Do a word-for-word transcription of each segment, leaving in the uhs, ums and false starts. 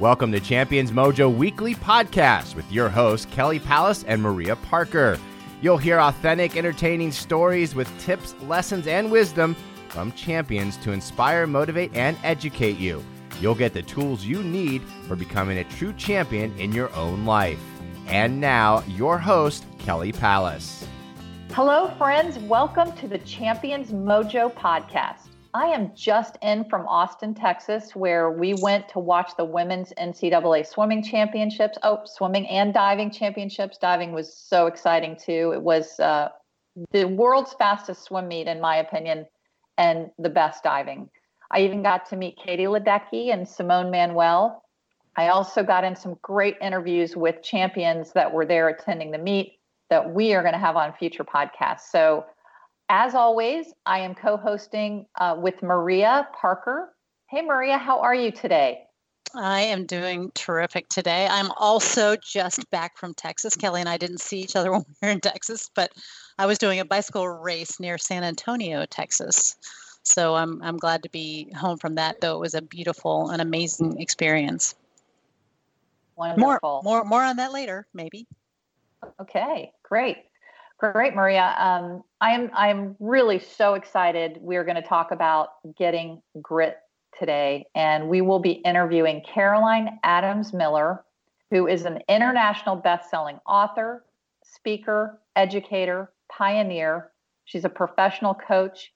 Welcome to Champions Mojo Weekly Podcast with your hosts, Kelly Pallas and Maria Parker. You'll hear authentic, entertaining stories with tips, lessons, and wisdom from champions to inspire, motivate, and educate you. You'll get the tools you need for becoming a true champion in your own life. And now, your host, Kelly Pallas. Hello, friends. Welcome to the Champions Mojo Podcast. I am just in from Austin, Texas, where we went to watch the women's N C double A swimming championships. Oh, swimming and diving championships. Diving was so exciting, too. It was uh, the world's fastest swim meet, in my opinion, and the best diving. I even got to meet Katie Ledecky and Simone Manuel. I also got in some great interviews with champions that were there attending the meet that we are going to have on future podcasts. So as always, I am co-hosting uh, with Maria Parker. Hey, Maria, how are you today? I am doing terrific today. I'm also just back from Texas. Kelly and I didn't see each other when we were in Texas, but I was doing a bicycle race near San Antonio, Texas. So I'm I'm glad to be home from that, though it was a beautiful and amazing experience. Wonderful. More, more, more on that later, maybe. Okay, great. Great, Maria. Um, I'm I'm really so excited. We're going to talk about Getting Grit today, and we will be interviewing Caroline Adams Miller, who is an international best-selling author, speaker, educator, pioneer. She's a professional coach,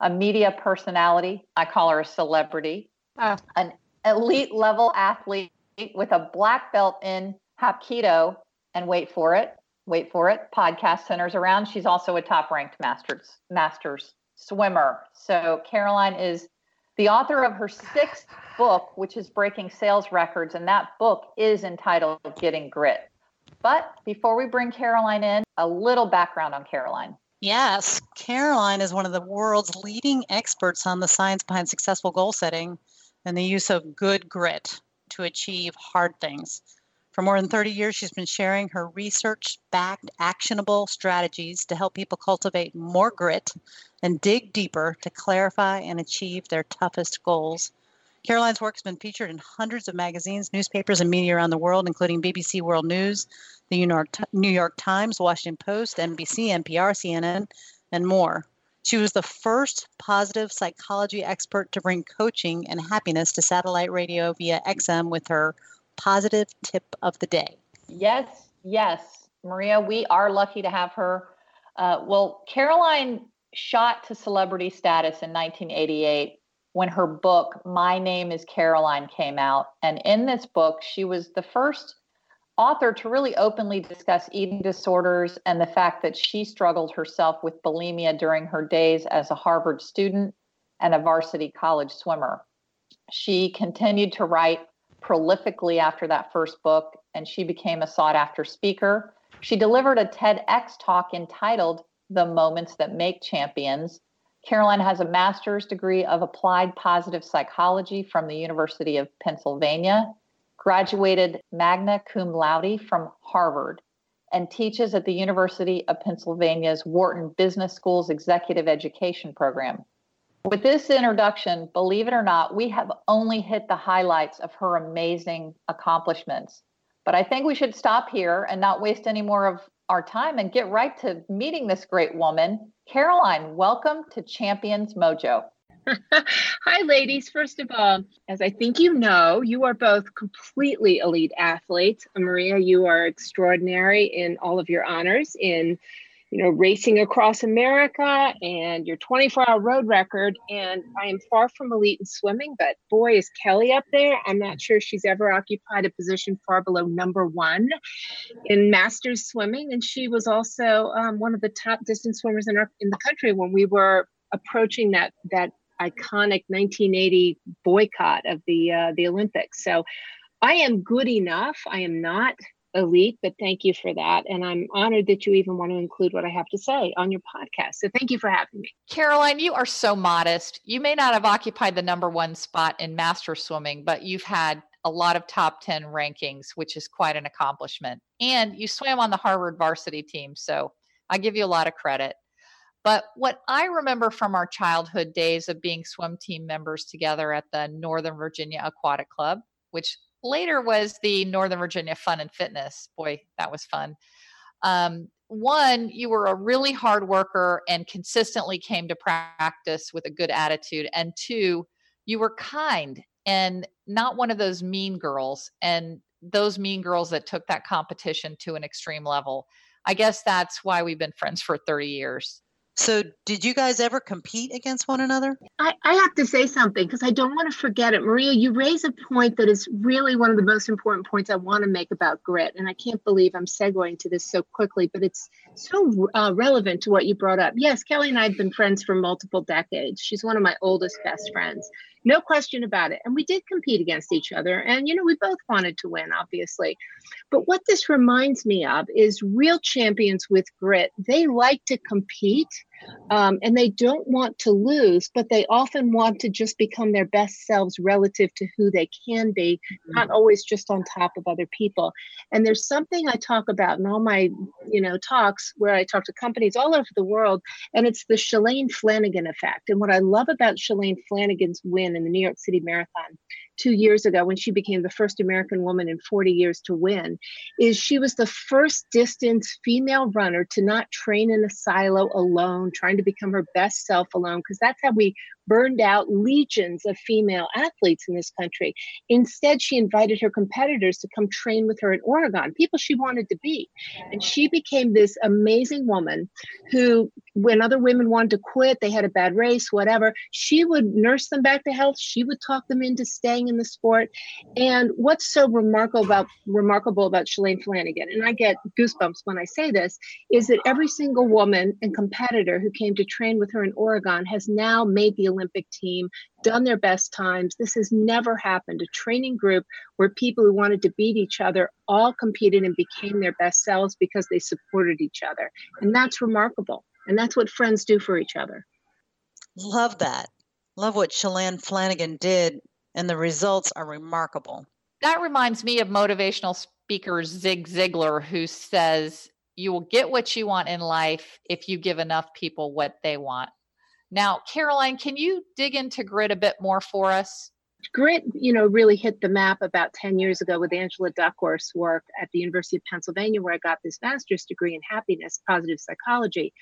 a media personality. I call her a celebrity, uh. an elite-level athlete with a black belt in Hapkido, and wait for it. Wait for it. Podcast centers around. She's also a top-ranked masters masters swimmer. So Caroline is the author of her sixth book, which is Breaking Sales Records, and that book is entitled Getting Grit. But before we bring Caroline in, a little background on Caroline. Yes, Caroline is one of the world's leading experts on the science behind successful goal setting and the use of good grit to achieve hard things. For more than thirty years, she's been sharing her research-backed, actionable strategies to help people cultivate more grit and dig deeper to clarify and achieve their toughest goals. Caroline's work has been featured in hundreds of magazines, newspapers, and media around the world, including B B C World News, the New York Times, Washington Post, N B C, N P R, C N N, and more. She was the first positive psychology expert to bring coaching and happiness to satellite radio via X M with her Positive Tip of the Day. Yes, yes. Maria, we are lucky to have her. Uh, well, Caroline shot to celebrity status in nineteen eighty-eight when her book, My Name is Caroline, came out. And in this book, she was the first author to really openly discuss eating disorders and the fact that she struggled herself with bulimia during her days as a Harvard student and a varsity college swimmer. She continued to write prolifically after that first book, and she became a sought-after speaker. She delivered a TEDx talk entitled The Moments That Make Champions. Caroline has a master's degree of applied positive psychology from the University of Pennsylvania, graduated magna cum laude from Harvard, and teaches at the University of Pennsylvania's Wharton Business School's Executive Education Program. With this introduction, believe it or not, we have only hit the highlights of her amazing accomplishments. But I think we should stop here and not waste any more of our time and get right to meeting this great woman. Caroline, welcome to Champions Mojo. Hi, ladies. First of all, as I think you know, you are both completely elite athletes. Maria, you are extraordinary in all of your honors in you know, racing across America and your twenty-four hour road record. And I am far from elite in swimming, but boy, is Kelly up there. I'm not sure she's ever occupied a position far below number one in masters swimming. And she was also um, one of the top distance swimmers in, our, in the country when we were approaching that that iconic nineteen eighty boycott of the uh, the Olympics. So I am good enough. I am not elite, but thank you for that. And I'm honored that you even want to include what I have to say on your podcast. So thank you for having me. Caroline, you are so modest. You may not have occupied the number one spot in master swimming, but you've had a lot of top ten rankings, which is quite an accomplishment. And you swam on the Harvard varsity team. So I give you a lot of credit. But what I remember from our childhood days of being swim team members together at the Northern Virginia Aquatic Club, which later was the Northern Virginia Fun and Fitness. Boy, that was fun. Um, one, you were a really hard worker and consistently came to practice with a good attitude. And two, you were kind and not one of those mean girls and those mean girls that took that competition to an extreme level. I guess that's why we've been friends for thirty years. So did you guys ever compete against one another? I, I have to say something because I don't want to forget it. Maria, you raise a point that is really one of the most important points I want to make about grit. And I can't believe I'm segueing to this so quickly, but it's so uh, relevant to what you brought up. Yes, Kelly and I have been friends for multiple decades. She's one of my oldest best friends. No question about it. And we did compete against each other. And, you know, we both wanted to win, obviously. But what this reminds me of is real champions with grit. They like to compete um, and they don't want to lose, but they often want to just become their best selves relative to who they can be, not always just on top of other people. And there's something I talk about in all my, you know, talks where I talk to companies all over the world, and it's the Shalane Flanagan effect. And what I love about Shalane Flanagan's win in the New York City Marathon two years ago, when she became the first American woman in forty years to win, is she was the first distance female runner to not train in a silo alone, trying to become her best self alone, because that's how we burned out legions of female athletes in this country. Instead, she invited her competitors to come train with her in Oregon, people she wanted to be. And she became this amazing woman who, when other women wanted to quit, they had a bad race, whatever, she would nurse them back to health. She would talk them into staying in the sport. And what's so remarkable about remarkable about Shalane Flanagan, and I get goosebumps when I say this, is that every single woman and competitor who came to train with her in Oregon has now made the Olympic team, done their best times. This has never happened. A training group where people who wanted to beat each other all competed and became their best selves because they supported each other. And that's remarkable. And that's what friends do for each other. Love that. Love what Shalane Flanagan did. And the results are remarkable. That reminds me of motivational speaker Zig Ziglar, who says, you will get what you want in life if you give enough people what they want. Now, Caroline, can you dig into grit a bit more for us? Grit, you know, really hit the map about ten years ago with Angela Duckworth's work at the University of Pennsylvania, where I got this master's degree in happiness, positive psychology.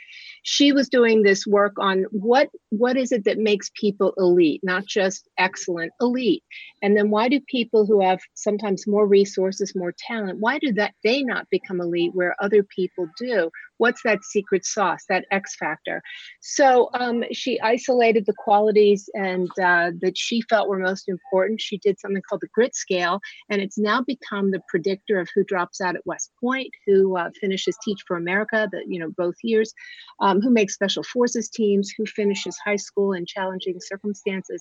She was doing this work on what what is it that makes people elite, not just excellent, elite. And then why do people who have sometimes more resources, more talent, why do that they not become elite where other people do? What's that secret sauce, that X factor? So um, she isolated the qualities and uh, that she felt were most important. She did something called the grit scale, and it's now become the predictor of who drops out at West Point, who uh, finishes Teach for America, the, you know, both years, um, who makes special forces teams, who finishes high school in challenging circumstances.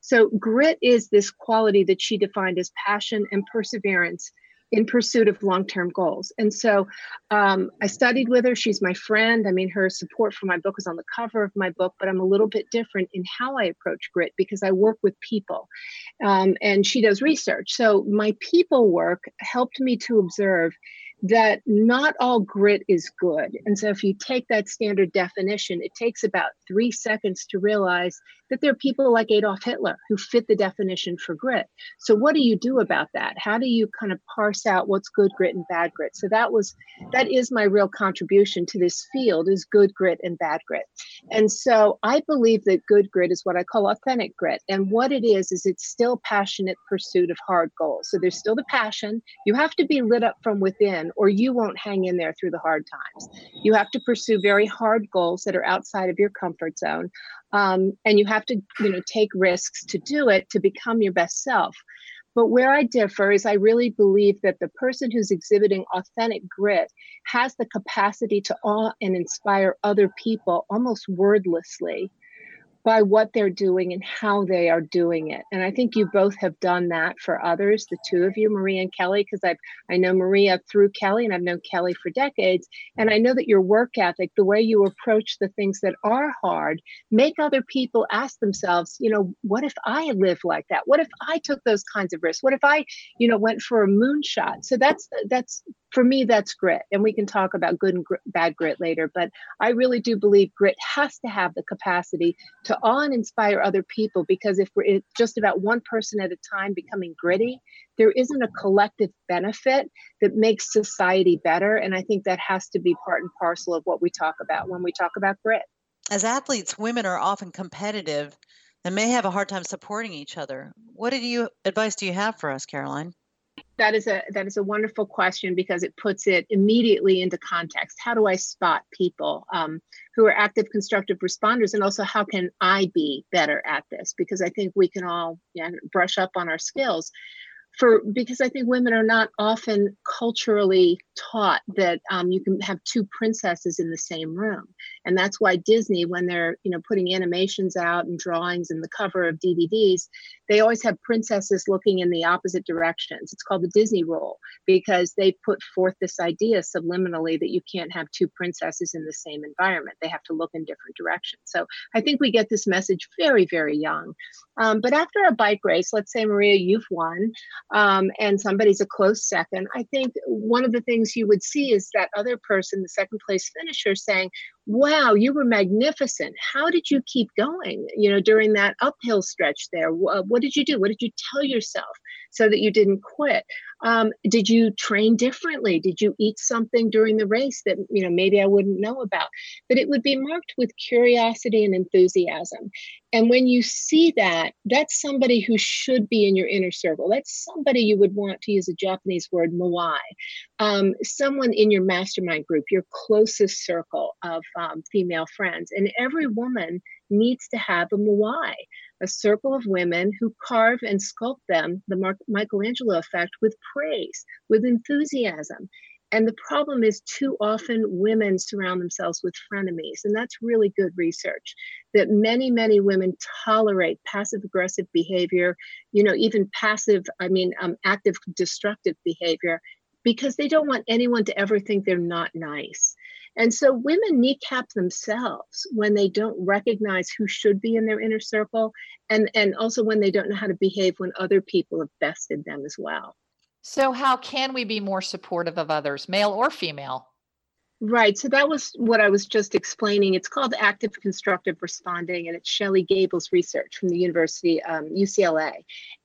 So grit is this quality that she defined as passion and perseverance in pursuit of long-term goals. And so um, I studied with her. She's my friend. I mean, her support for my book is on the cover of my book, but I'm a little bit different in how I approach grit because I work with people um, and she does research. So my people work helped me to observe that not all grit is good. And so if you take that standard definition, it takes about three seconds to realize that there are people like Adolf Hitler who fit the definition for grit. So what do you do about that? How do you kind of parse out what's good grit and bad grit? So that was, that is my real contribution to this field, is good grit and bad grit. And so I believe that good grit is what I call authentic grit. And what it is, is it's still passionate pursuit of hard goals. So there's still the passion. You have to be lit up from within, or you won't hang in there through the hard times. You have to pursue very hard goals that are outside of your comfort zone. Um, and you have to, you know, take risks to do it, to become your best self. But where I differ is I really believe that the person who's exhibiting authentic grit has the capacity to awe and inspire other people almost wordlessly by what they're doing and how they are doing it. And I think you both have done that for others, the two of you, Maria and Kelly, because I I know Maria through Kelly, and I've known Kelly for decades. And I know that your work ethic, the way you approach the things that are hard, make other people ask themselves, you know, what if I lived like that? What if I took those kinds of risks? What if I, you know, went for a moonshot? So that's that's for me, that's grit. And we can talk about good and gr- bad grit later, but I really do believe grit has to have the capacity to awe and inspire other people, because if we're just about one person at a time becoming gritty, there isn't a collective benefit that makes society better. And I think that has to be part and parcel of what we talk about when we talk about grit. As athletes, women are often competitive and may have a hard time supporting each other. What do you, advice do you have for us, Caroline? That is a that is a wonderful question, because it puts it immediately into context. How do I spot people um, who are active, constructive responders? And also, how can I be better at this? Because I think we can all yeah, brush up on our skills. For because I think women are not often culturally taught that um, you can have two princesses in the same room. And that's why Disney, when they're you know putting animations out and drawings and the cover of D V Ds, they always have princesses looking in the opposite directions. It's called the Disney rule, because they put forth this idea subliminally that you can't have two princesses in the same environment. They have to look in different directions. So I think we get this message very, very young. Um, but after a bike race, let's say, Maria, you've won, um, and somebody's a close second, I think one of the things you would see is that other person, the second place finisher, saying, wow, you were magnificent. How did you keep going, you know, during that uphill stretch there? What did you do? What did you tell yourself so that you didn't quit? Um, did you train differently? Did you eat something during the race that, you know, maybe I wouldn't know about? But it would be marked with curiosity and enthusiasm. And when you see that, that's somebody who should be in your inner circle. That's somebody you would want, to use a Japanese word, moai, um, someone in your mastermind group, your closest circle of um, female friends. And every woman needs to have a moai, a circle of women who carve and sculpt them, the Mar- Michelangelo effect, with praise, with enthusiasm. And the problem is, too often women surround themselves with frenemies. And that's really good research, that many, many women tolerate passive aggressive behavior, you know, even passive, I mean, um, active destructive behavior, because they don't want anyone to ever think they're not nice. And so women kneecap themselves when they don't recognize who should be in their inner circle, and, and also when they don't know how to behave when other people have bested them as well. So how can we be more supportive of others, male or female? Right. So that was what I was just explaining. It's called active constructive responding, and it's Shelley Gable's research from the University, um, U C L A.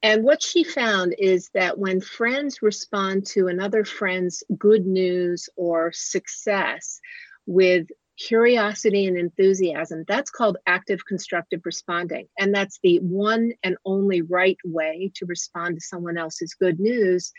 And what she found is that when friends respond to another friend's good news or success with curiosity and enthusiasm, that's called active constructive responding. And that's the one and only right way to respond to someone else's good news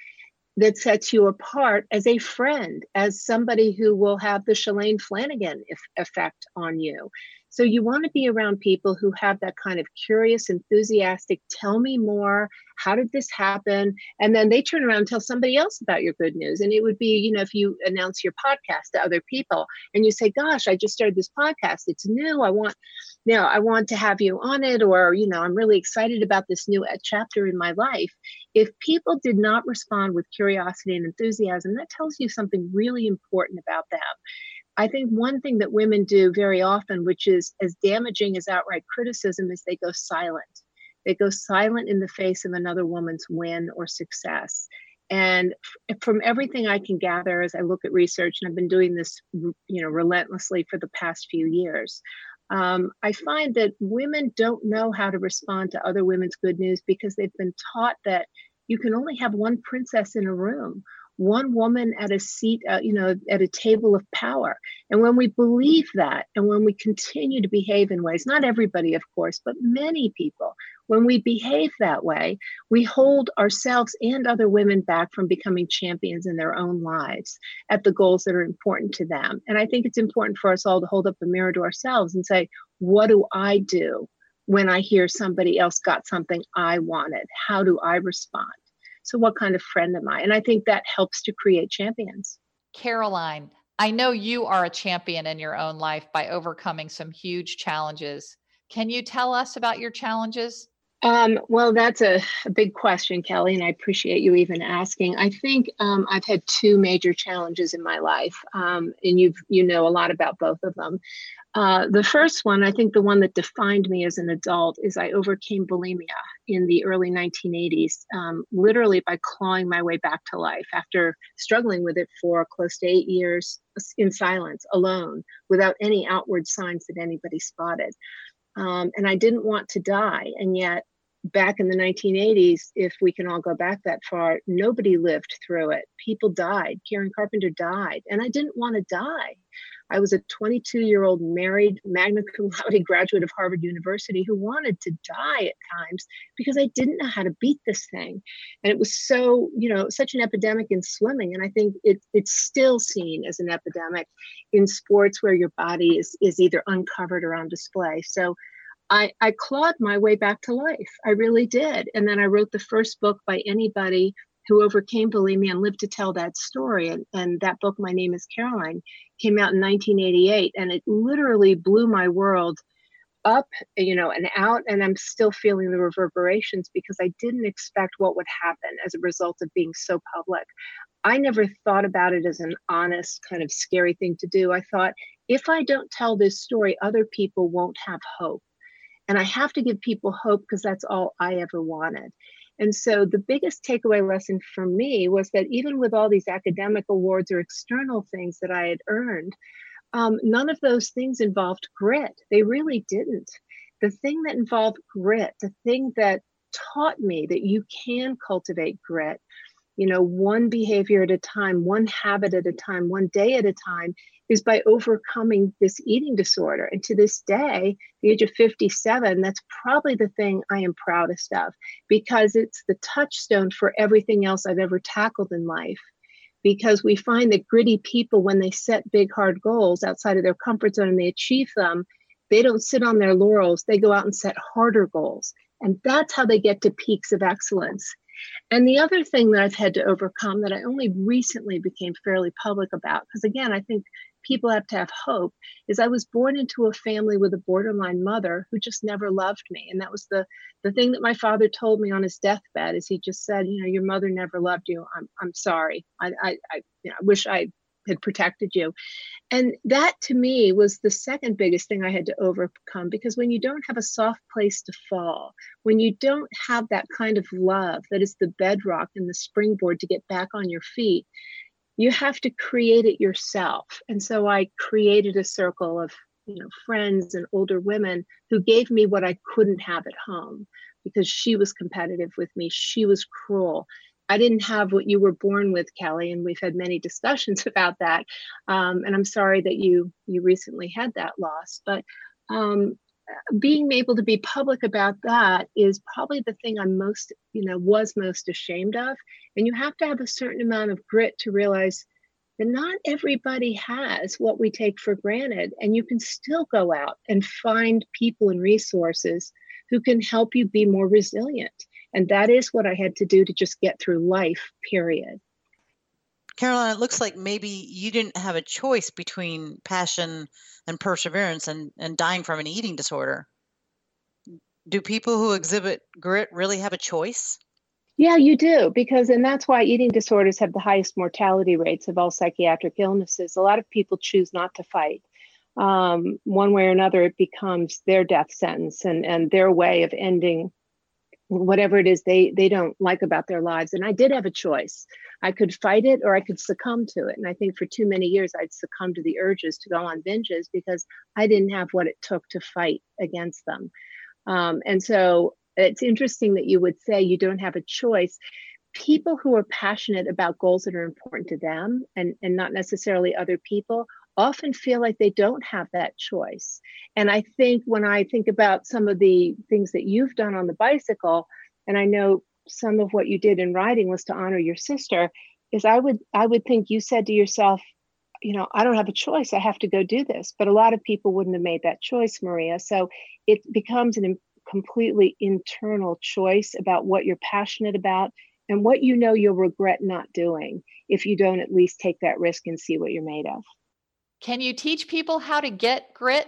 that sets you apart as a friend, as somebody who will have the Shalane Flanagan if, effect on you. So you want to be around people who have that kind of curious, enthusiastic, tell me more, how did this happen? And then they turn around and tell somebody else about your good news. And it would be, you know, if you announce your podcast to other people and you say, gosh, I just started this podcast. It's new. I want, you know, I want to have you on it, or, you know, I'm really excited about this new chapter in my life. If people did not respond with curiosity and enthusiasm, that tells you something really important about them. I think one thing that women do very often, which is as damaging as outright criticism, is they go silent. They go silent in the face of another woman's win or success. And from everything I can gather as I look at research, and I've been doing this, you know, relentlessly for the past few years, um, I find that women don't know how to respond to other women's good news, because they've been taught that you can only have one princess in a room, one woman at a seat, uh, you know, at a table of power. And when we believe that, and when we continue to behave in ways, not everybody, of course, but many people, when we behave that way, we hold ourselves and other women back from becoming champions in their own lives at the goals that are important to them. And I think it's important for us all to hold up a mirror to ourselves and say, what do I do when I hear somebody else got something I wanted? How do I respond? So what kind of friend am I? And I think that helps to create champions. Caroline, I know you are a champion in your own life by overcoming some huge challenges. Can you tell us about your challenges? Um, well, that's a, a big question, Kelly, and I appreciate you even asking. I think um, I've had two major challenges in my life, um, and you've, you know a lot about both of them. Uh, the first one, I think the one that defined me as an adult, is I overcame bulimia. in the early nineteen eighties, um, literally by clawing my way back to life after struggling with it for close to eight years in silence, alone, without any outward signs that anybody spotted. Um, and I didn't want to die. And yet back in the nineteen eighties, if we can all go back that far, nobody lived through it. People died. Karen Carpenter died. And I didn't want to die. I was a twenty-two-year-old married magna cum laude graduate of Harvard University who wanted to die at times because I didn't know how to beat this thing. And it was so, you know, such an epidemic in swimming. And I think it, it's still seen as an epidemic in sports where your body is, is either uncovered or on display. So I, I clawed my way back to life. I really did. And then I wrote the first book by anybody who overcame bulimia and lived to tell that story. And, and that book, My Name is Caroline, came out in nineteen eighty-eight. And it literally blew my world up, you know, and out. And I'm still feeling the reverberations because I didn't expect what would happen as a result of being so public. I never thought about it as an honest, kind of scary thing to do. I thought, if I don't tell this story, other people won't have hope. And I have to give people hope because that's all I ever wanted. And so the biggest takeaway lesson for me was that even with all these academic awards or external things that I had earned, um, none of those things involved grit. They really didn't. The thing that involved grit, the thing that taught me that you can cultivate grit, you know, one behavior at a time, one habit at a time, one day at a time, is by overcoming this eating disorder. And to this day, the age of fifty-seven, that's probably the thing I am proudest of, because it's the touchstone for everything else I've ever tackled in life. Because we find that gritty people, when they set big, hard goals outside of their comfort zone and they achieve them, they don't sit on their laurels. They go out and set harder goals. And that's how they get to peaks of excellence. And the other thing that I've had to overcome that I only recently became fairly public about, because again, I think people have to have hope, is I was born into a family with a borderline mother who just never loved me. And that was the, the thing that my father told me on his deathbed, is he just said, you know, your mother never loved you. I'm I'm sorry. I I, I, you know, I wish I had protected you. And that to me was the second biggest thing I had to overcome, because when you don't have a soft place to fall, when you don't have that kind of love that is the bedrock and the springboard to get back on your feet, you have to create it yourself. And so I created a circle of, you know, friends and older women who gave me what I couldn't have at home, because she was competitive with me. She was cruel. I didn't have what you were born with, Kelly, and we've had many discussions about that. Um, and I'm sorry that you you recently had that loss. But um, being able to be public about that is probably the thing I'm most, you know, was most ashamed of. And you have to have a certain amount of grit to realize that not everybody has what we take for granted. And you can still go out and find people and resources who can help you be more resilient. And that is what I had to do to just get through life, period. Caroline, it looks like maybe you didn't have a choice between passion and perseverance and, and dying from an eating disorder. Do people who exhibit grit really have a choice? Yeah, you do, because, and that's why eating disorders have the highest mortality rates of all psychiatric illnesses. A lot of people choose not to fight. Um, one way or another, it becomes their death sentence and, and their way of ending whatever it is they they don't like about their lives. And I did have a choice. I could fight it or I could succumb to it. And I think for too many years, I'd succumbed to the urges to go on binges because I didn't have what it took to fight against them. Um, and so it's interesting that you would say you don't have a choice. People who are passionate about goals that are important to them and, and not necessarily other people often feel like they don't have that choice. And I think when I think about some of the things that you've done on the bicycle, and I know some of what you did in riding was to honor your sister, is I would I would think you said to yourself, you know, I don't have a choice. I have to go do this. But a lot of people wouldn't have made that choice, Maria. So it becomes a completely internal choice about what you're passionate about and what you know you'll regret not doing if you don't at least take that risk and see what you're made of. Can you teach people how to get grit?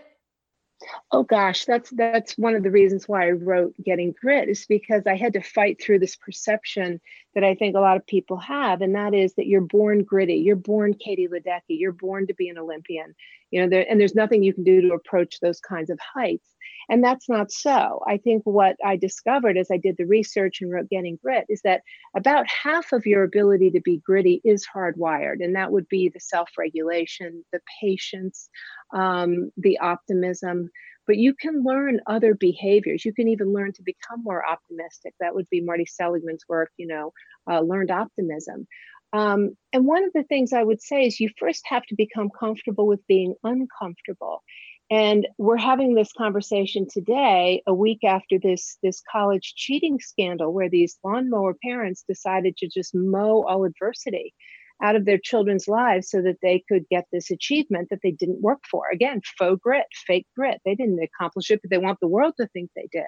Oh gosh, that's that's one of the reasons why I wrote Getting Grit, is because I had to fight through this perception that I think a lot of people have, and that is that you're born gritty, you're born Katie Ledecky, you're born to be an Olympian, you know, there, and there's nothing you can do to approach those kinds of heights. And that's not so. I think what I discovered as I did the research and wrote Getting Grit is that about half of your ability to be gritty is hardwired. And that would be the self-regulation, the patience, um, the optimism. But you can learn other behaviors. You can even learn to become more optimistic. That would be Marty Seligman's work, you know, uh, Learned Optimism. Um, and one of the things I would say is you first have to become comfortable with being uncomfortable. And we're having this conversation today, a week after this, this college cheating scandal, where these lawnmower parents decided to just mow all adversity out of their children's lives so that they could get this achievement that they didn't work for. Again, faux grit, fake grit. They didn't accomplish it, but they want the world to think they did.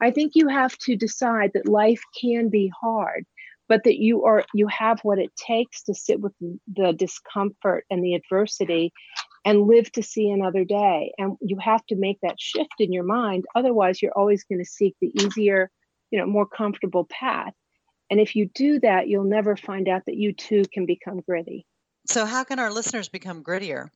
I think you have to decide that life can be hard, but that you are you have what it takes to sit with the discomfort and the adversity and live to see another day. And you have to make that shift in your mind. Otherwise, you're always going to seek the easier, you know, more comfortable path. And if you do that, you'll never find out that you too can become gritty. So how can our listeners become grittier?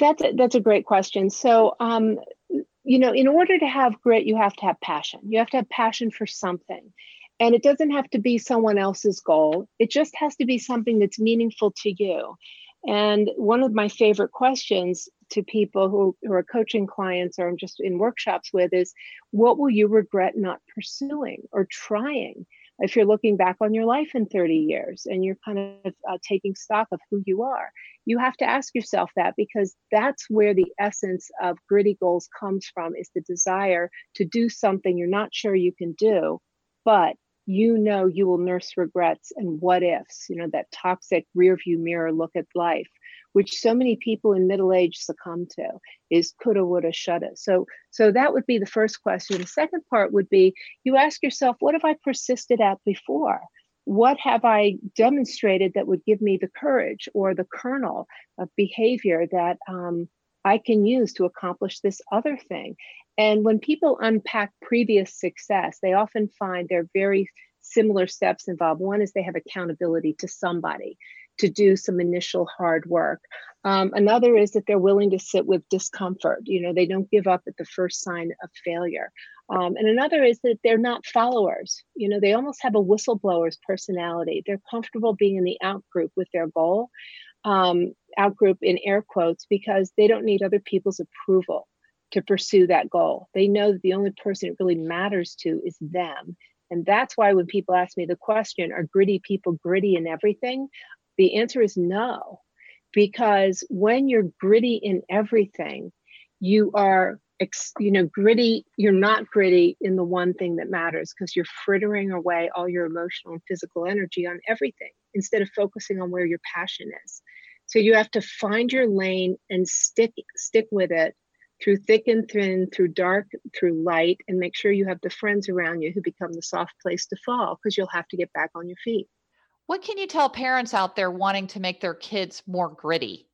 That's a, that's a great question. So, um, you know, in order to have grit, you have to have passion. You have to have passion for something. And it doesn't have to be someone else's goal. It just has to be something that's meaningful to you. And one of my favorite questions to people who, who are coaching clients or I'm just in workshops with is, what will you regret not pursuing or trying? If you're looking back on your life in thirty years and you're kind of uh, taking stock of who you are, you have to ask yourself that, because that's where the essence of gritty goals comes from, is the desire to do something you're not sure you can do, but you know you will nurse regrets and what ifs, you know, that toxic rearview mirror look at life, which so many people in middle age succumb to, is coulda, woulda, shoulda. So, so that would be the first question. The second part would be, you ask yourself, what have I persisted at before? What have I demonstrated that would give me the courage or the kernel of behavior that um, I can use to accomplish this other thing? And when people unpack previous success, they often find they're very similar steps involved. One is they have accountability to somebody to do some initial hard work. Um, another is that they're willing to sit with discomfort. You know, they don't give up at the first sign of failure. Um, and another is that they're not followers. You know, they almost have a whistleblower's personality. They're comfortable being in the out group with their goal, um, out group in air quotes, because they don't need other people's approval to pursue that goal. They know that the only person it really matters to is them. And that's why when people ask me the question, are gritty people gritty in everything? The answer is no, because when you're gritty in everything, you are, you know, gritty, you're not gritty in the one thing that matters, because you're frittering away all your emotional and physical energy on everything instead of focusing on where your passion is. So you have to find your lane and stick, stick with it through thick and thin, through dark, through light, and make sure you have the friends around you who become the soft place to fall, because you'll have to get back on your feet. What can you tell parents out there wanting to make their kids more gritty?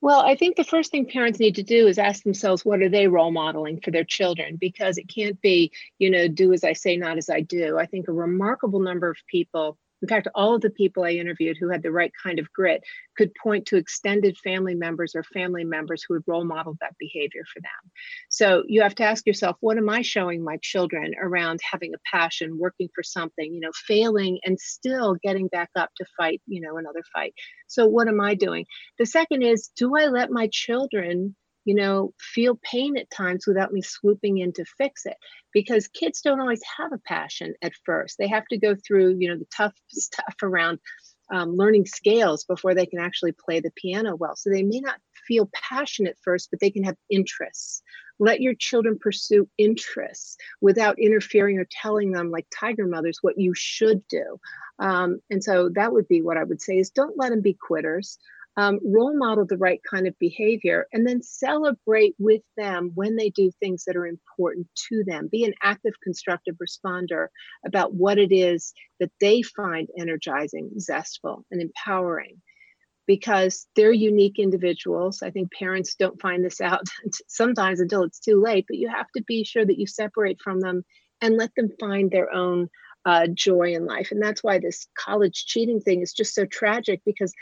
Well, I think the first thing parents need to do is ask themselves, what are they role modeling for their children? Because it can't be, you know, do as I say, not as I do. I think a remarkable number of people, in fact, all of the people I interviewed who had the right kind of grit, could point to extended family members or family members who had role modeled that behavior for them. So you have to ask yourself, what am I showing my children around having a passion, working for something, you know, failing and still getting back up to fight, you know, another fight. So what am I doing? The second is, do I let my children, you know, feel pain at times without me swooping in to fix it? Because kids don't always have a passion at first. They have to go through, you know, the tough stuff around um, learning scales before they can actually play the piano well. So they may not feel passion at first, but they can have interests. Let your children pursue interests without interfering or telling them, like tiger mothers, what you should do. Um, and so that would be what I would say, is don't let them be quitters. Um, role model the right kind of behavior, and then celebrate with them when they do things that are important to them. Be an active, constructive responder about what it is that they find energizing, zestful, and empowering, because they're unique individuals. I think parents don't find this out sometimes until it's too late, but you have to be sure that you separate from them and let them find their own uh, joy in life. And that's why this college cheating thing is just so tragic, because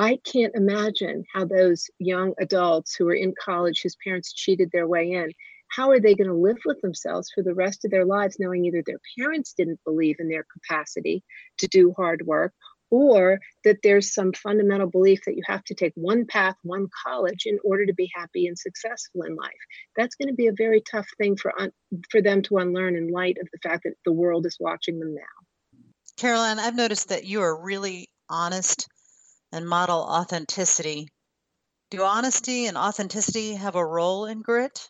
I can't imagine how those young adults who are in college, whose parents cheated their way in, how are they going to live with themselves for the rest of their lives, knowing either their parents didn't believe in their capacity to do hard work, or that there's some fundamental belief that you have to take one path, one college in order to be happy and successful in life. That's going to be a very tough thing for, un- for them to unlearn in light of the fact that the world is watching them now. Caroline, I've noticed that you are really honest and model authenticity. Do honesty and authenticity have a role in grit?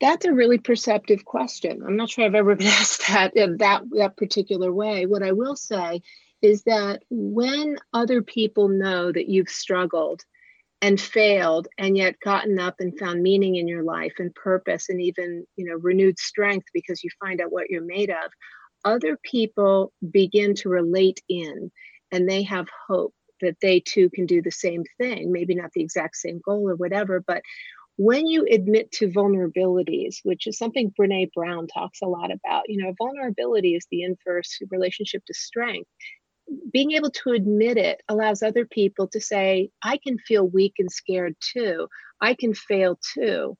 That's a really perceptive question. I'm not sure I've ever been asked that in that, that particular way. What I will say is that when other people know that you've struggled and failed and yet gotten up and found meaning in your life and purpose and even, you know, renewed strength because you find out what you're made of, other people begin to relate in, and they have hope that they too can do the same thing, maybe not the exact same goal or whatever, but when you admit to vulnerabilities, which is something Brene Brown talks a lot about, you know, vulnerability is the inverse relationship to strength. Being able to admit it allows other people to say, I can feel weak and scared too. I can fail too,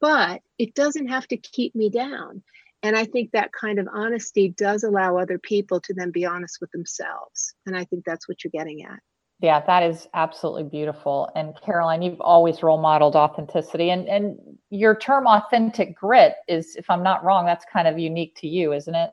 but it doesn't have to keep me down. And I think that kind of honesty does allow other people to then be honest with themselves. And I think that's what you're getting at. Yeah, that is absolutely beautiful. And Caroline, you've always role modeled authenticity, and, and your term authentic grit is, if I'm not wrong, that's kind of unique to you, isn't it?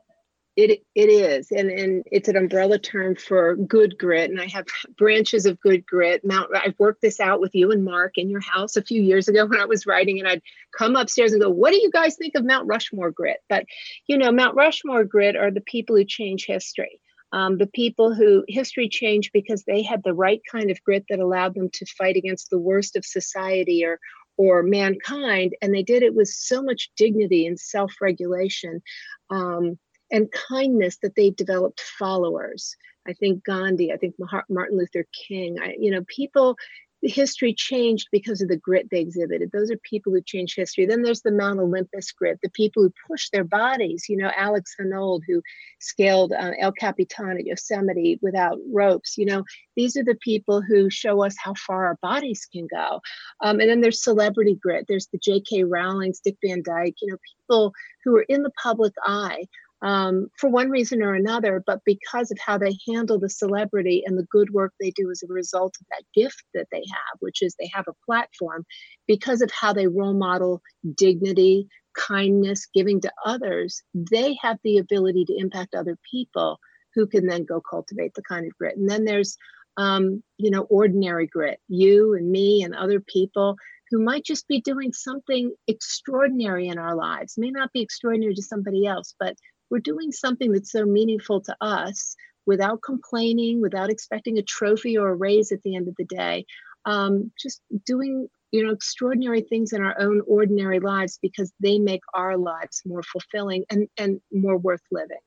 It It is. And, and it's an umbrella term for good grit. And I have branches of good grit. Mount. I've worked this out with you and Mark in your house a few years ago when I was writing, and I'd come upstairs and go, what do you guys think of Mount Rushmore grit? But, you know, Mount Rushmore grit are the people who change history. Um, the people who history changed because they had the right kind of grit that allowed them to fight against the worst of society or or mankind. And they did it with so much dignity and self-regulation um, and kindness that they developed followers. I think Gandhi, I think Martin Luther King, I, you know, people, history changed because of the grit they exhibited. Those are people who changed history. Then there's the Mount Olympus grit, the people who push their bodies. You know, Alex Honnold, who scaled uh, El Capitan at Yosemite without ropes. You know, these are the people who show us how far our bodies can go. Um, and then there's celebrity grit. There's the J K Rowling's, Dick Van Dyke, you know, people who are in the public eye um, for one reason or another, but because of how they handle the celebrity and the good work they do as a result of that gift that they have, which is they have a platform, because of how they role model dignity, kindness, giving to others, they have the ability to impact other people who can then go cultivate the kind of grit. And then there's, um, you know, ordinary grit, you and me and other people who might just be doing something extraordinary in our lives, may not be extraordinary to somebody else, but we're doing something that's so meaningful to us without complaining, without expecting a trophy or a raise at the end of the day, um, just doing, you know, extraordinary things in our own ordinary lives because they make our lives more fulfilling and, and more worth living.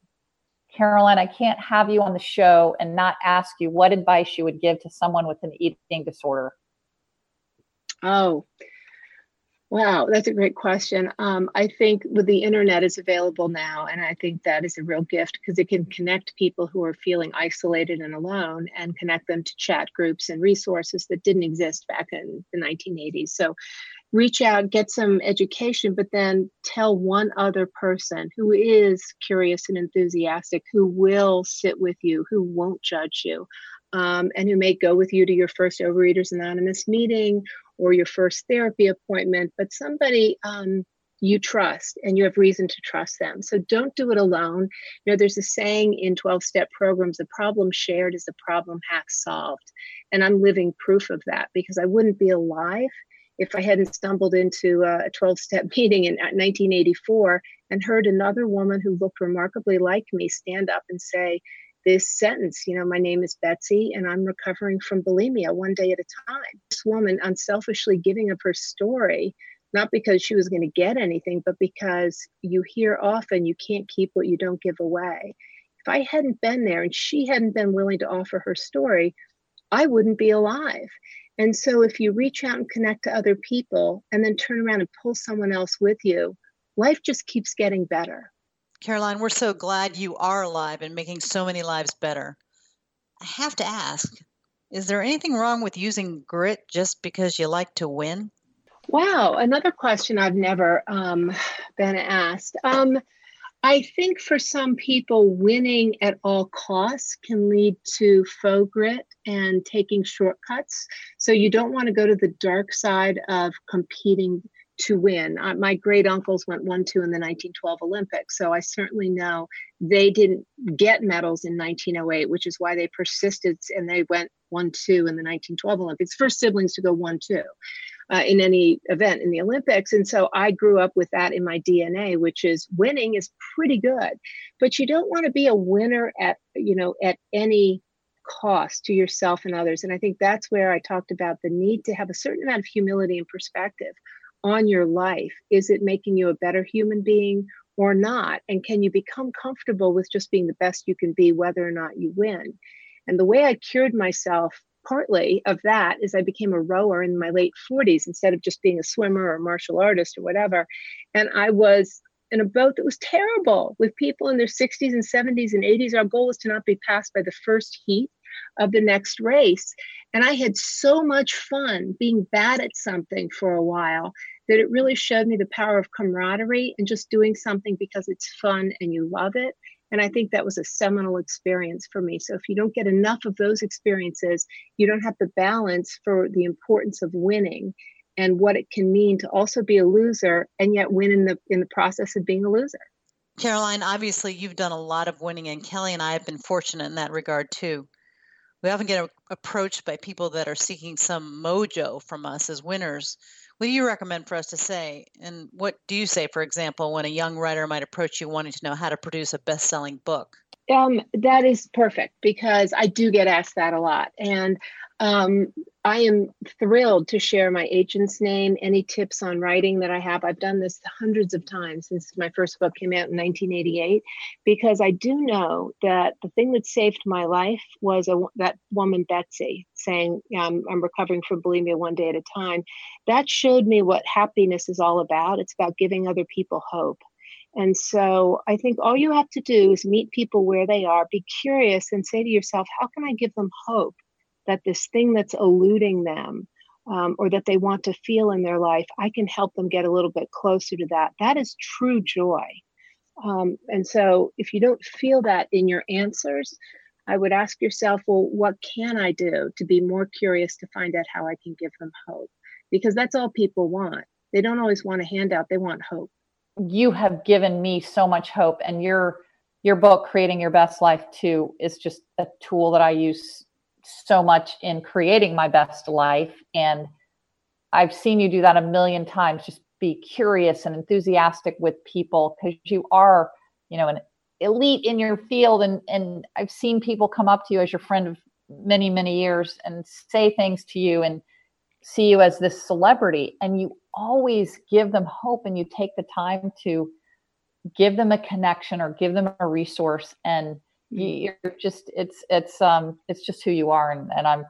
Caroline, I can't have you on the show and not ask you what advice you would give to someone with an eating disorder. Oh, wow. That's a great question. Um, I think with the internet is available now, and I think that is a real gift because it can connect people who are feeling isolated and alone and connect them to chat groups and resources that didn't exist back in the nineteen eighties. So reach out, get some education, but then tell one other person who is curious and enthusiastic, who will sit with you, who won't judge you, um, and who may go with you to your first Overeaters Anonymous meeting or your first therapy appointment, but somebody um, you trust and you have reason to trust them. So don't do it alone. You know, there's a saying in twelve-step programs, a problem shared is a problem half solved. And I'm living proof of that because I wouldn't be alive if I hadn't stumbled into a twelve-step meeting in nineteen eighty-four and heard another woman who looked remarkably like me stand up and say this sentence, you know, my name is Betsy and I'm recovering from bulimia one day at a time. This woman unselfishly giving up her story, not because she was going to get anything, but because you hear often you can't keep what you don't give away. If I hadn't been there and she hadn't been willing to offer her story, I wouldn't be alive. And so if you reach out and connect to other people and then turn around and pull someone else with you, life just keeps getting better. Caroline, we're so glad you are alive and making so many lives better. I have to ask, is there anything wrong with using grit just because you like to win? Wow, another question I've never um, been asked. Um, I think for some people, winning at all costs can lead to faux grit and taking shortcuts. So you don't want to go to the dark side of competing to win. Uh, my great uncles went one two in the nineteen twelve Olympics. So I certainly know they didn't get medals in nineteen oh eight, which is why they persisted and they went one two in the nineteen twelve Olympics. First siblings to go one two uh, in any event in the Olympics. And so I grew up with that in my D N A, which is winning is pretty good, but you don't want to be a winner at, you know, at any cost to yourself and others. And I think that's where I talked about the need to have a certain amount of humility and perspective on your life. Is it making you a better human being or not? And can you become comfortable with just being the best you can be, whether or not you win? And the way I cured myself partly of that is I became a rower in my late forties instead of just being a swimmer or a martial artist or whatever. And I was in a boat that was terrible with people in their sixties and seventies and eighties. Our goal was to not be passed by the first heat of the next race. And I had so much fun being bad at something for a while that it really showed me the power of camaraderie and just doing something because it's fun and you love it. And I think that was a seminal experience for me. So if you don't get enough of those experiences, you don't have the balance for the importance of winning and what it can mean to also be a loser and yet win in the in the process of being a loser. Caroline, obviously you've done a lot of winning, and Kelly and I have been fortunate in that regard too. We often get approached by people that are seeking some mojo from us as winners. What do you recommend for us to say? And what do you say, for example, when a young writer might approach you wanting to know how to produce a best-selling book? Um, that is perfect, because I do get asked that a lot. And um, I am thrilled to share my agent's name, any tips on writing that I have. I've done this hundreds of times since my first book came out in nineteen eighty-eight, because I do know that the thing that saved my life was a, that woman, Betsy, saying, um, I'm recovering from bulimia one day at a time. That showed me what happiness is all about. It's about giving other people hope. And so I think all you have to do is meet people where they are, be curious, and say to yourself, how can I give them hope that this thing that's eluding them um, or that they want to feel in their life, I can help them get a little bit closer to that. That is true joy. Um, and so if you don't feel that in your answers, I would ask yourself, well, what can I do to be more curious to find out how I can give them hope? Because that's all people want. They don't always want a handout. They want hope. You have given me so much hope, and your, your book, Creating Your Best Life Too, is just a tool that I use so much in creating my best life. And I've seen you do that a million times. Just be curious and enthusiastic with people, because you are, you know, an elite in your field. And, and I've seen people come up to you as your friend of many, many years and say things to you and see you as this celebrity, and you always give them hope, and you take the time to give them a connection or give them a resource. And you're just, it's, it's, um, it's just who you are. And, and I'm,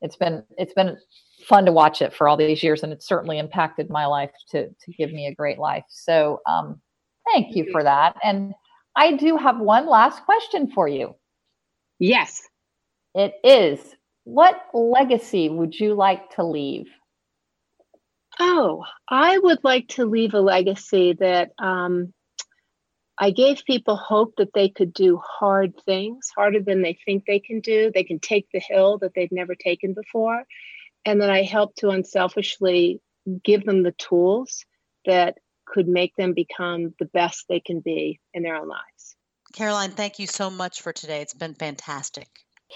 it's been, it's been fun to watch it for all these years, and it's certainly impacted my life to, to give me a great life. So, um, thank you for that. And I do have one last question for you. Yes, it is. What legacy would you like to leave? Oh, I would like to leave a legacy that um, I gave people hope that they could do hard things, harder than they think they can do. They can take the hill that they've never taken before. And then I helped to unselfishly give them the tools that could make them become the best they can be in their own lives. Caroline, thank you so much for today. It's been fantastic.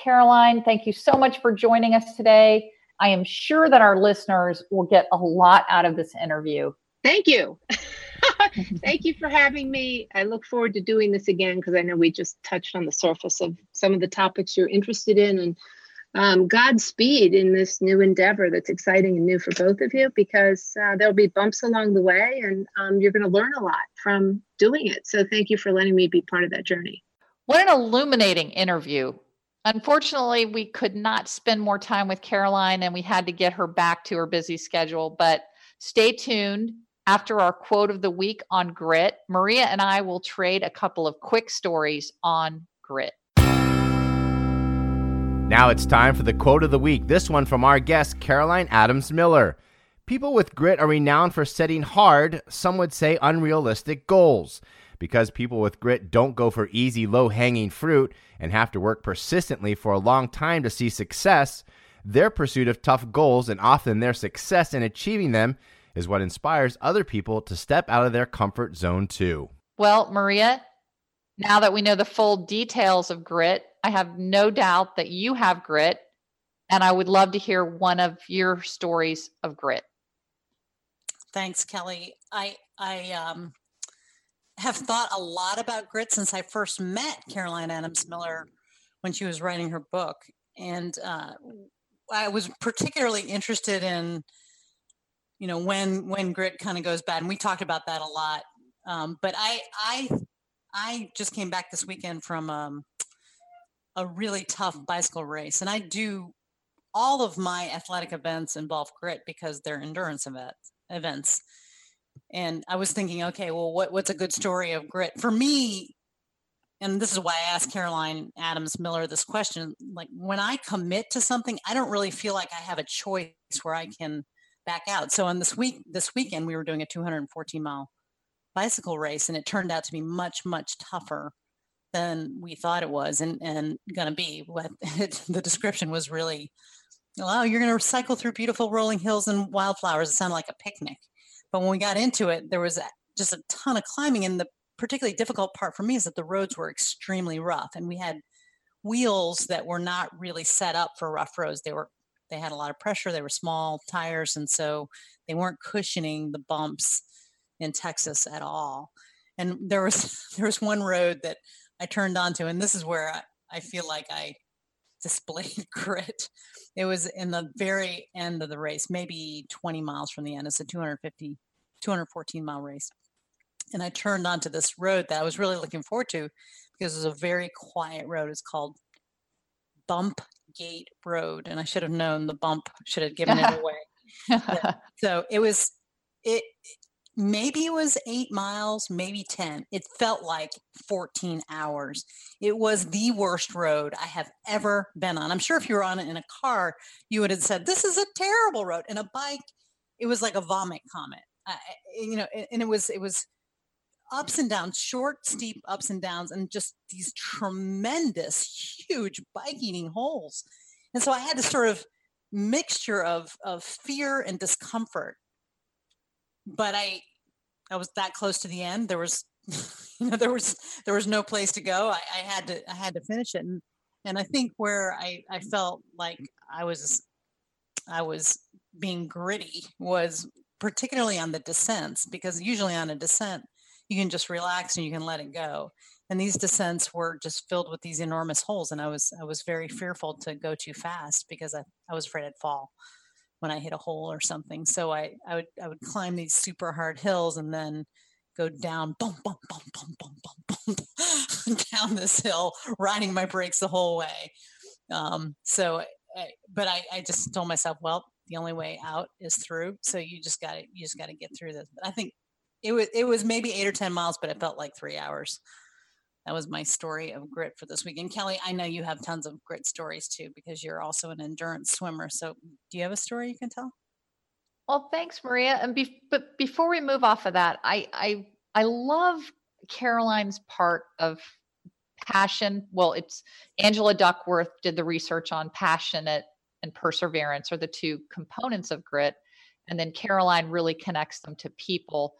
Caroline, thank you so much for joining us today. I am sure that our listeners will get a lot out of this interview. Thank you. Thank you for having me. I look forward to doing this again, because I know we just touched on the surface of some of the topics you're interested in. And um, Godspeed in this new endeavor that's exciting and new for both of you, because uh, there'll be bumps along the way, and um, you're going to learn a lot from doing it. So thank you for letting me be part of that journey. What an illuminating interview. Unfortunately, we could not spend more time with Caroline, and we had to get her back to her busy schedule, but stay tuned. After our quote of the week on grit, Maria and I will trade a couple of quick stories on grit. Now it's time for the quote of the week. This one from our guest, Caroline Adams Miller. People with grit are renowned for setting hard, some would say unrealistic goals. Because people with grit don't go for easy, low-hanging fruit and have to work persistently for a long time to see success, their pursuit of tough goals and often their success in achieving them is what inspires other people to step out of their comfort zone too. Well, Maria, now that we know the full details of grit, I have no doubt that you have grit, and I would love to hear one of your stories of grit. Thanks, Kelly. I, I, um, have thought a lot about grit since I first met Caroline Adams Miller when she was writing her book. And uh, I was particularly interested in, you know, when when grit kind of goes bad. And we talked about that a lot. Um, but I I I just came back this weekend from um, a really tough bicycle race. And I do all of my athletic events involve grit because they're endurance event, events. And I was thinking, okay, well, what, what's a good story of grit for me? And this is why I asked Caroline Adams Miller this question. Like, when I commit to something, I don't really feel like I have a choice where I can back out. So on this week, this weekend, we were doing a two hundred fourteen mile bicycle race, and it turned out to be much, much tougher than we thought it was and, and going to be. What the description was really, oh, you're going to cycle through beautiful rolling hills and wildflowers. It sounded like a picnic. But when we got into it, there was just a ton of climbing. And the particularly difficult part for me is that the roads were extremely rough. And we had wheels that were not really set up for rough roads. They were they had a lot of pressure. They were small tires. And so they weren't cushioning the bumps in Texas at all. And there was there was one road that I turned onto. And this is where I, I feel like I displayed grit. It was in the very end of the race, maybe twenty miles from the end. It's a two hundred fifty, two hundred fourteen mile race. And I turned onto this road that I was really looking forward to because it was a very quiet road. It's called Bump Gate Road. And I should have known the bump should have given it away. But, so it was, it maybe it was eight miles, maybe ten. It felt like fourteen hours. It was the worst road I have ever been on. I'm sure if you were on it in a car, you would have said, this is a terrible road. And a bike, it was like a vomit comet. I, you know, and it was, it was ups and downs, short, steep ups and downs, and just these tremendous, huge bike eating holes. And so I had this sort of mixture of, of fear and discomfort. But I, I was that close to the end. There was, you know, there was, there was no place to go. I, I had to, I had to finish it. And, and I think where I, I felt like I was, I was being gritty was particularly on the descents, because usually on a descent, you can just relax and you can let it go. And these descents were just filled with these enormous holes. And I was, I was very fearful to go too fast because I, I was afraid I'd fall when I hit a hole or something. So I, I would, I would climb these super hard hills and then go down, bump, bump, bump, bump, bump, bump, bump, down this hill, riding my brakes the whole way. Um, so, I, but I, I just told myself, well, the only way out is through. So you just got to, you just got to get through this. But I think it was, it was maybe eight or ten miles, but it felt like three hours. That was my story of grit for this week. And Kelly, I know you have tons of grit stories too, because you're also an endurance swimmer. So do you have a story you can tell? Well, thanks, Maria. And be- but before we move off of that, I, I, I love Caroline's part of passion. Well, it's Angela Duckworth did the research on passionate and perseverance are the two components of grit. And then Caroline really connects them to people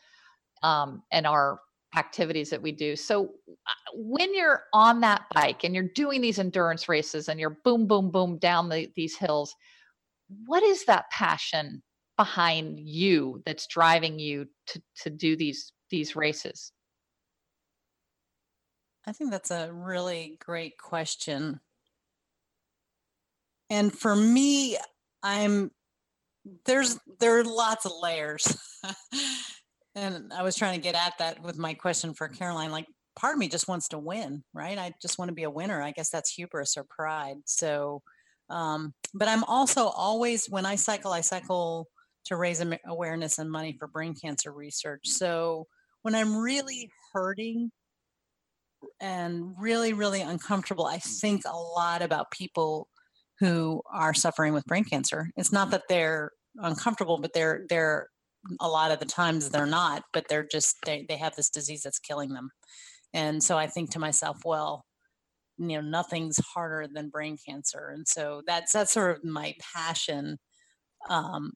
um, and our activities that we do. So when you're on that bike and you're doing these endurance races and you're boom, boom, boom down the, these hills, what is that passion behind you that's driving you to, to do these, these races? I think that's a really great question. And for me, I'm, there's, there are lots of layers. And I was trying to get at that with my question for Caroline, like part of me just wants to win, right? I just want to be a winner. I guess that's hubris or pride. So, um, but I'm also always, when I cycle, I cycle to raise awareness and money for brain cancer research. So when I'm really hurting and really, really uncomfortable, I think a lot about people who are suffering with brain cancer. It's not that they're uncomfortable, but they're they're a lot of the times they're not, but they're just they, they have this disease that's killing them. And so I think to myself, well, you know, nothing's harder than brain cancer. And so that's that's sort of my passion. Um,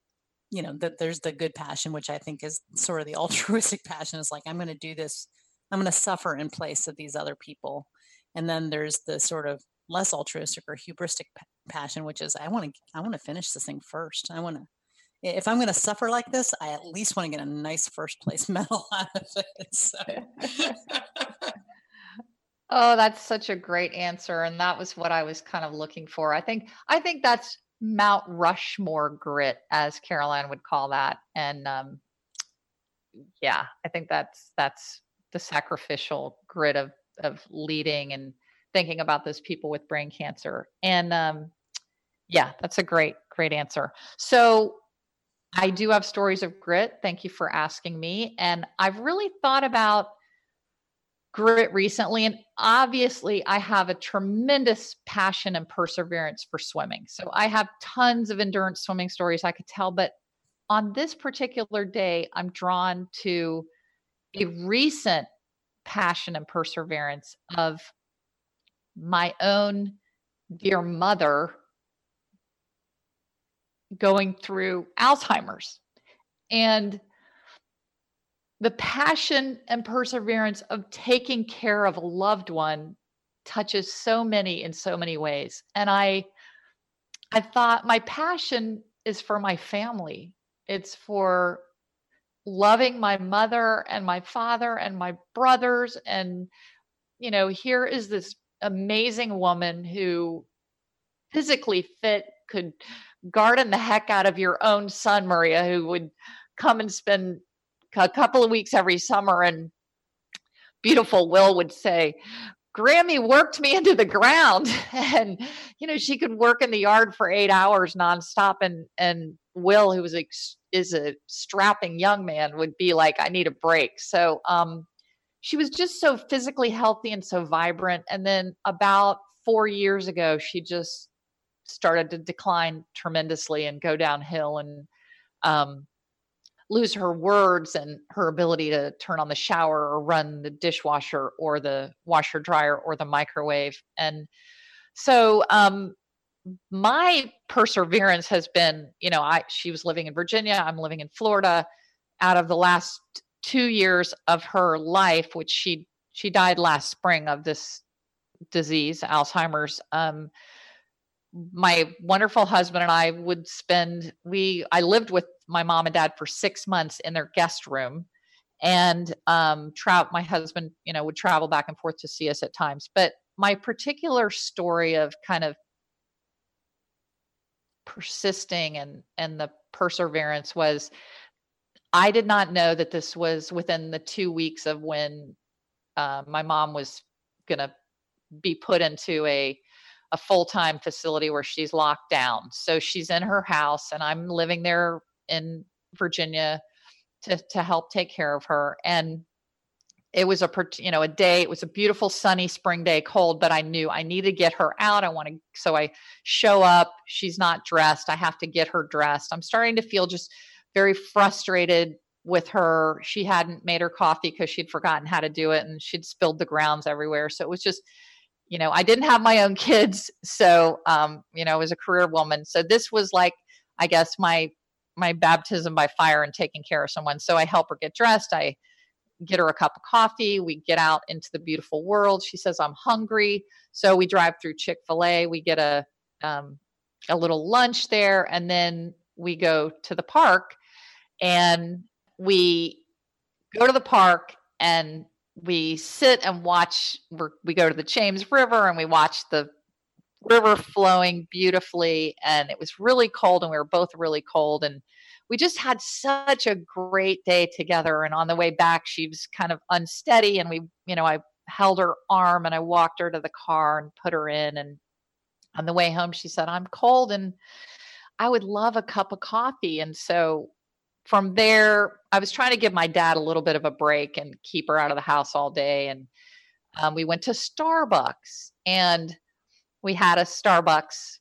you know, that there's the good passion, which I think is sort of the altruistic passion. It's like, I'm going to do this. I'm going to suffer in place of these other people. And then there's the sort of less altruistic or hubristic p- passion, which is I want to I want to finish this thing first. I want to, if I'm going to suffer like this, I at least want to get a nice first place medal out of it. So. Oh, that's such a great answer. And that was what I was kind of looking for. I think I think that's Mount Rushmore grit, as Caroline would call that. And um, yeah, I think that's that's the sacrificial grit of of leading and thinking about those people with brain cancer. And um, yeah, that's a great, great answer. So I do have stories of grit. Thank you for asking me. And I've really thought about grit recently. And obviously I have a tremendous passion and perseverance for swimming. So I have tons of endurance swimming stories I could tell, but on this particular day, I'm drawn to a recent passion and perseverance of my own dear mother going through Alzheimer's, and the passion and perseverance of taking care of a loved one touches so many in so many ways. And I, I thought my passion is for my family. It's for loving my mother and my father and my brothers. And, you know, here is this amazing woman who physically fit, could garden the heck out of your own son, Maria, who would come and spend a couple of weeks every summer. And beautiful Will would say, Grammy worked me into the ground. And, you know, she could work in the yard for eight hours nonstop. And, and Will, who was a, is a strapping young man, would be like, I need a break. So, um, she was just so physically healthy and so vibrant. And then about four years ago, she just started to decline tremendously and go downhill and um, lose her words and her ability to turn on the shower or run the dishwasher or the washer dryer or the microwave. And so um, my perseverance has been, you know, I she was living in Virginia. I'm living in Florida. Out of the last two years of her life, which she, she died last spring of this disease, Alzheimer's. Um, my wonderful husband and I would spend, we, I lived with my mom and dad for six months in their guest room, and, um, tra- my husband, you know, would travel back and forth to see us at times. But my particular story of kind of persisting and, and the perseverance was, I did not know that this was within the two weeks of when uh, my mom was going to be put into a, a full-time facility where she's locked down. So she's in her house and I'm living there in Virginia to, to help take care of her. And it was a, you know, a day, it was a beautiful sunny spring day, cold, but I knew I need to get her out. I want to, so I show up, she's not dressed. I have to get her dressed. I'm starting to feel just very frustrated with her. She hadn't made her coffee because she'd forgotten how to do it and she'd spilled the grounds everywhere. So it was just, you know, I didn't have my own kids. So, um, you know, I was a career woman. So this was like, I guess my, my baptism by fire and taking care of someone. So I help her get dressed. I get her a cup of coffee. We get out into the beautiful world. She says, I'm hungry. So we drive through Chick-fil-A. We get a, um, a little lunch there. And then we go to the park. And we go to the park and we sit and watch, we're, we go to the James River and we watch the river flowing beautifully. And it was really cold and we were both really cold. And we just had such a great day together. And on the way back, she was kind of unsteady. And we, you know, I held her arm and I walked her to the car and put her in. And on the way home, she said, I'm cold and I would love a cup of coffee. And so from there, I was trying to give my dad a little bit of a break and keep her out of the house all day. And um, we went to Starbucks and we had a Starbucks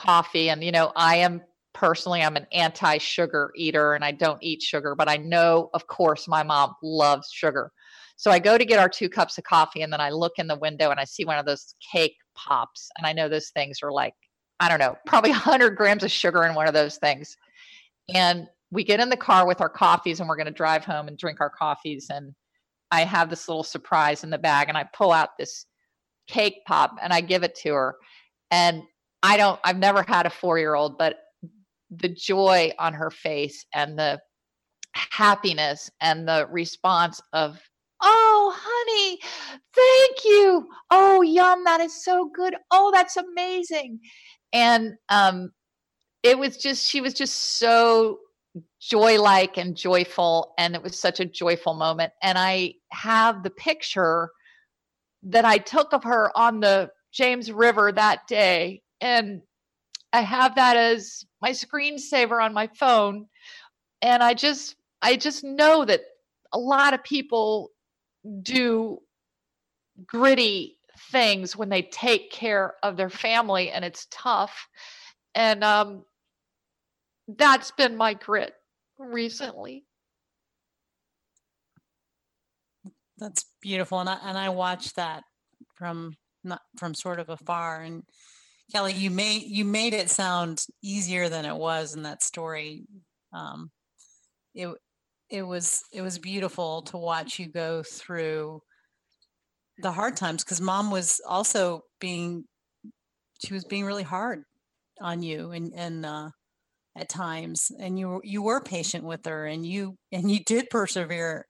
coffee. And, you know, I am personally, I'm an anti-sugar eater and I don't eat sugar, but I know, of course, my mom loves sugar. So I go to get our two cups of coffee and then I look in the window and I see one of those cake pops. And I know those things are like, I don't know, probably one hundred grams of sugar in one of those things. And we get in the car with our coffees and we're going to drive home and drink our coffees. And I have this little surprise in the bag and I pull out this cake pop and I give it to her. And I don't, I've never had a four-year-old, but the joy on her face and the happiness and the response of, "Oh, honey, thank you. Oh, yum. That is so good. Oh, that's amazing." And um, it was just, she was just so joy-like and joyful. And it was such a joyful moment. And I have the picture that I took of her on the James River that day. And I have that as my screensaver on my phone. And I just, I just know that a lot of people do gritty things when they take care of their family, and it's tough. And um, that's been my grit recently. That's beautiful. And I, and I watched that from not from sort of afar. And Kelly, you made, you made it sound easier than it was in that story. Um, it, It was it was beautiful to watch you go through the hard times, because mom was also being she was being really hard on you and and uh, at times, and you were, you were patient with her, and you and you did persevere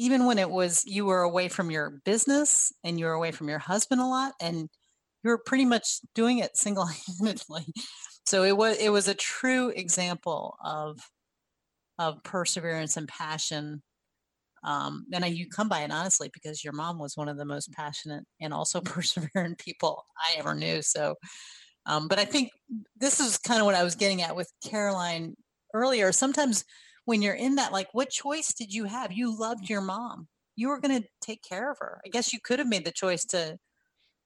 even when it was you were away from your business and you were away from your husband a lot, and you were pretty much doing it single-handedly. So it was it was a true example of. of perseverance and passion. Um, and I, you come by it honestly, because your mom was one of the most passionate and also perseverant people I ever knew. So, um, but I think this is kind of what I was getting at with Caroline earlier. Sometimes when you're in that, like, what choice did you have? You loved your mom. You were going to take care of her. I guess you could have made the choice to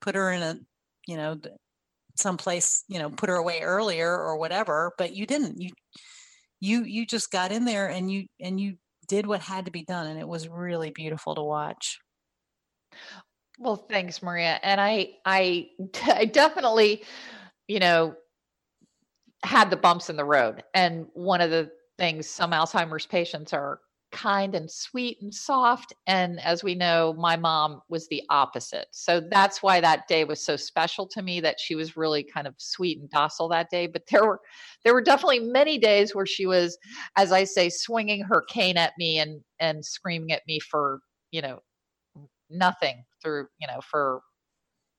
put her in a, you know, someplace, you know, put her away earlier or whatever, but you didn't. You, You you just got in there and you and you did what had to be done, and it was really beautiful to watch. Well, thanks, Maria. And I I, I definitely, you know, had the bumps in the road. And one of the things, some Alzheimer's patients are kind and sweet and soft. And as we know, my mom was the opposite. So that's why that day was so special to me, that she was really kind of sweet and docile that day. But there were, there were definitely many days where she was, as I say, swinging her cane at me and, and screaming at me for, you know, nothing through, you know, for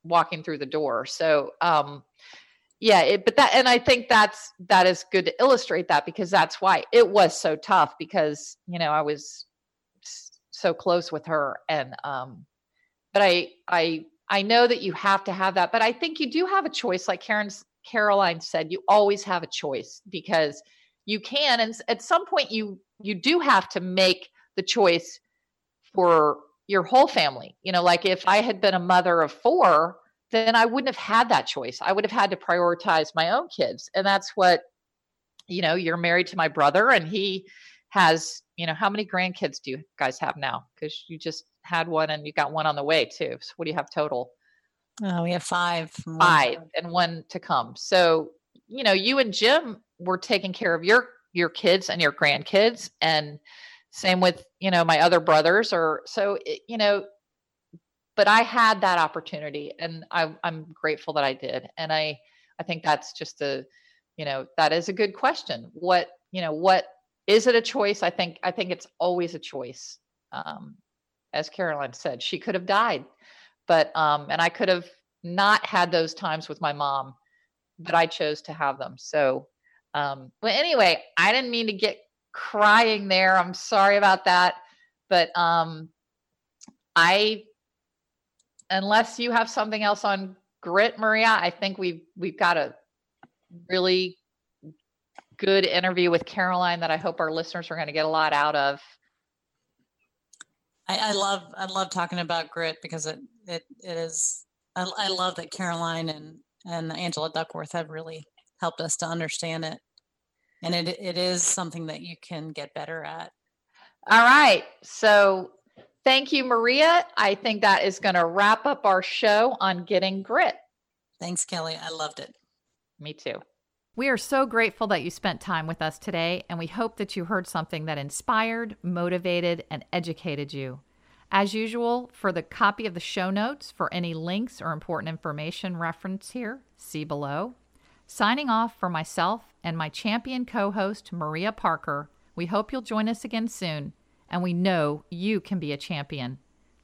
walking through the door. So, um, yeah, it, but that, and I think that's, that is good to illustrate that, because that's why it was so tough, because, you know, I was so close with her. And, um, but I, I, I know that you have to have that, but I think you do have a choice. Like Karen's Caroline said, you always have a choice, because you can, and at some point you, you do have to make the choice for your whole family. You know, like if I had been a mother of four, then I wouldn't have had that choice. I would have had to prioritize my own kids. And that's what, you know, you're married to my brother, and he has, you know, how many grandkids do you guys have now? Because you just had one and you got one on the way too. So what do you have total? Oh, we have five. Five and one to come. So, you know, you and Jim were taking care of your, your kids and your grandkids, and same with, you know, my other brothers, or so, it, you know, but I had that opportunity, and I, I'm grateful that I did. And I, I think that's just a, you know, that is a good question. What, you know, what is it a choice? I think, I think it's always a choice. Um, as Caroline said, she could have died, but, um, and I could have not had those times with my mom, but I chose to have them. So, um, but anyway, I didn't mean to get crying there. I'm sorry about that, but, um, I, unless you have something else on grit, Maria, I think we've, we've got a really good interview with Caroline that I hope our listeners are going to get a lot out of. I, I love, I love talking about grit, because it, it, it is, I, I love that Caroline and, and Angela Duckworth have really helped us to understand it. and it it is something that you can get better at. All right. So thank you, Maria. I think that is going to wrap up our show on Getting Grit. Thanks, Kelly. I loved it. Me too. We are so grateful that you spent time with us today, and we hope that you heard something that inspired, motivated, and educated you. As usual, for the copy of the show notes, for any links or important information referenced here, see below. Signing off for myself and my champion co-host, Maria Parker. We hope you'll join us again soon, and we know you can be a champion.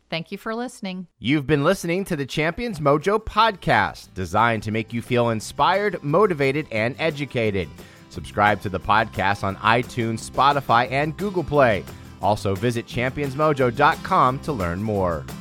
Thank you for listening. You've been listening to the Champions Mojo podcast, designed to make you feel inspired, motivated, and educated. Subscribe to the podcast on iTunes, Spotify, and Google Play. Also visit champions mojo dot com to learn more.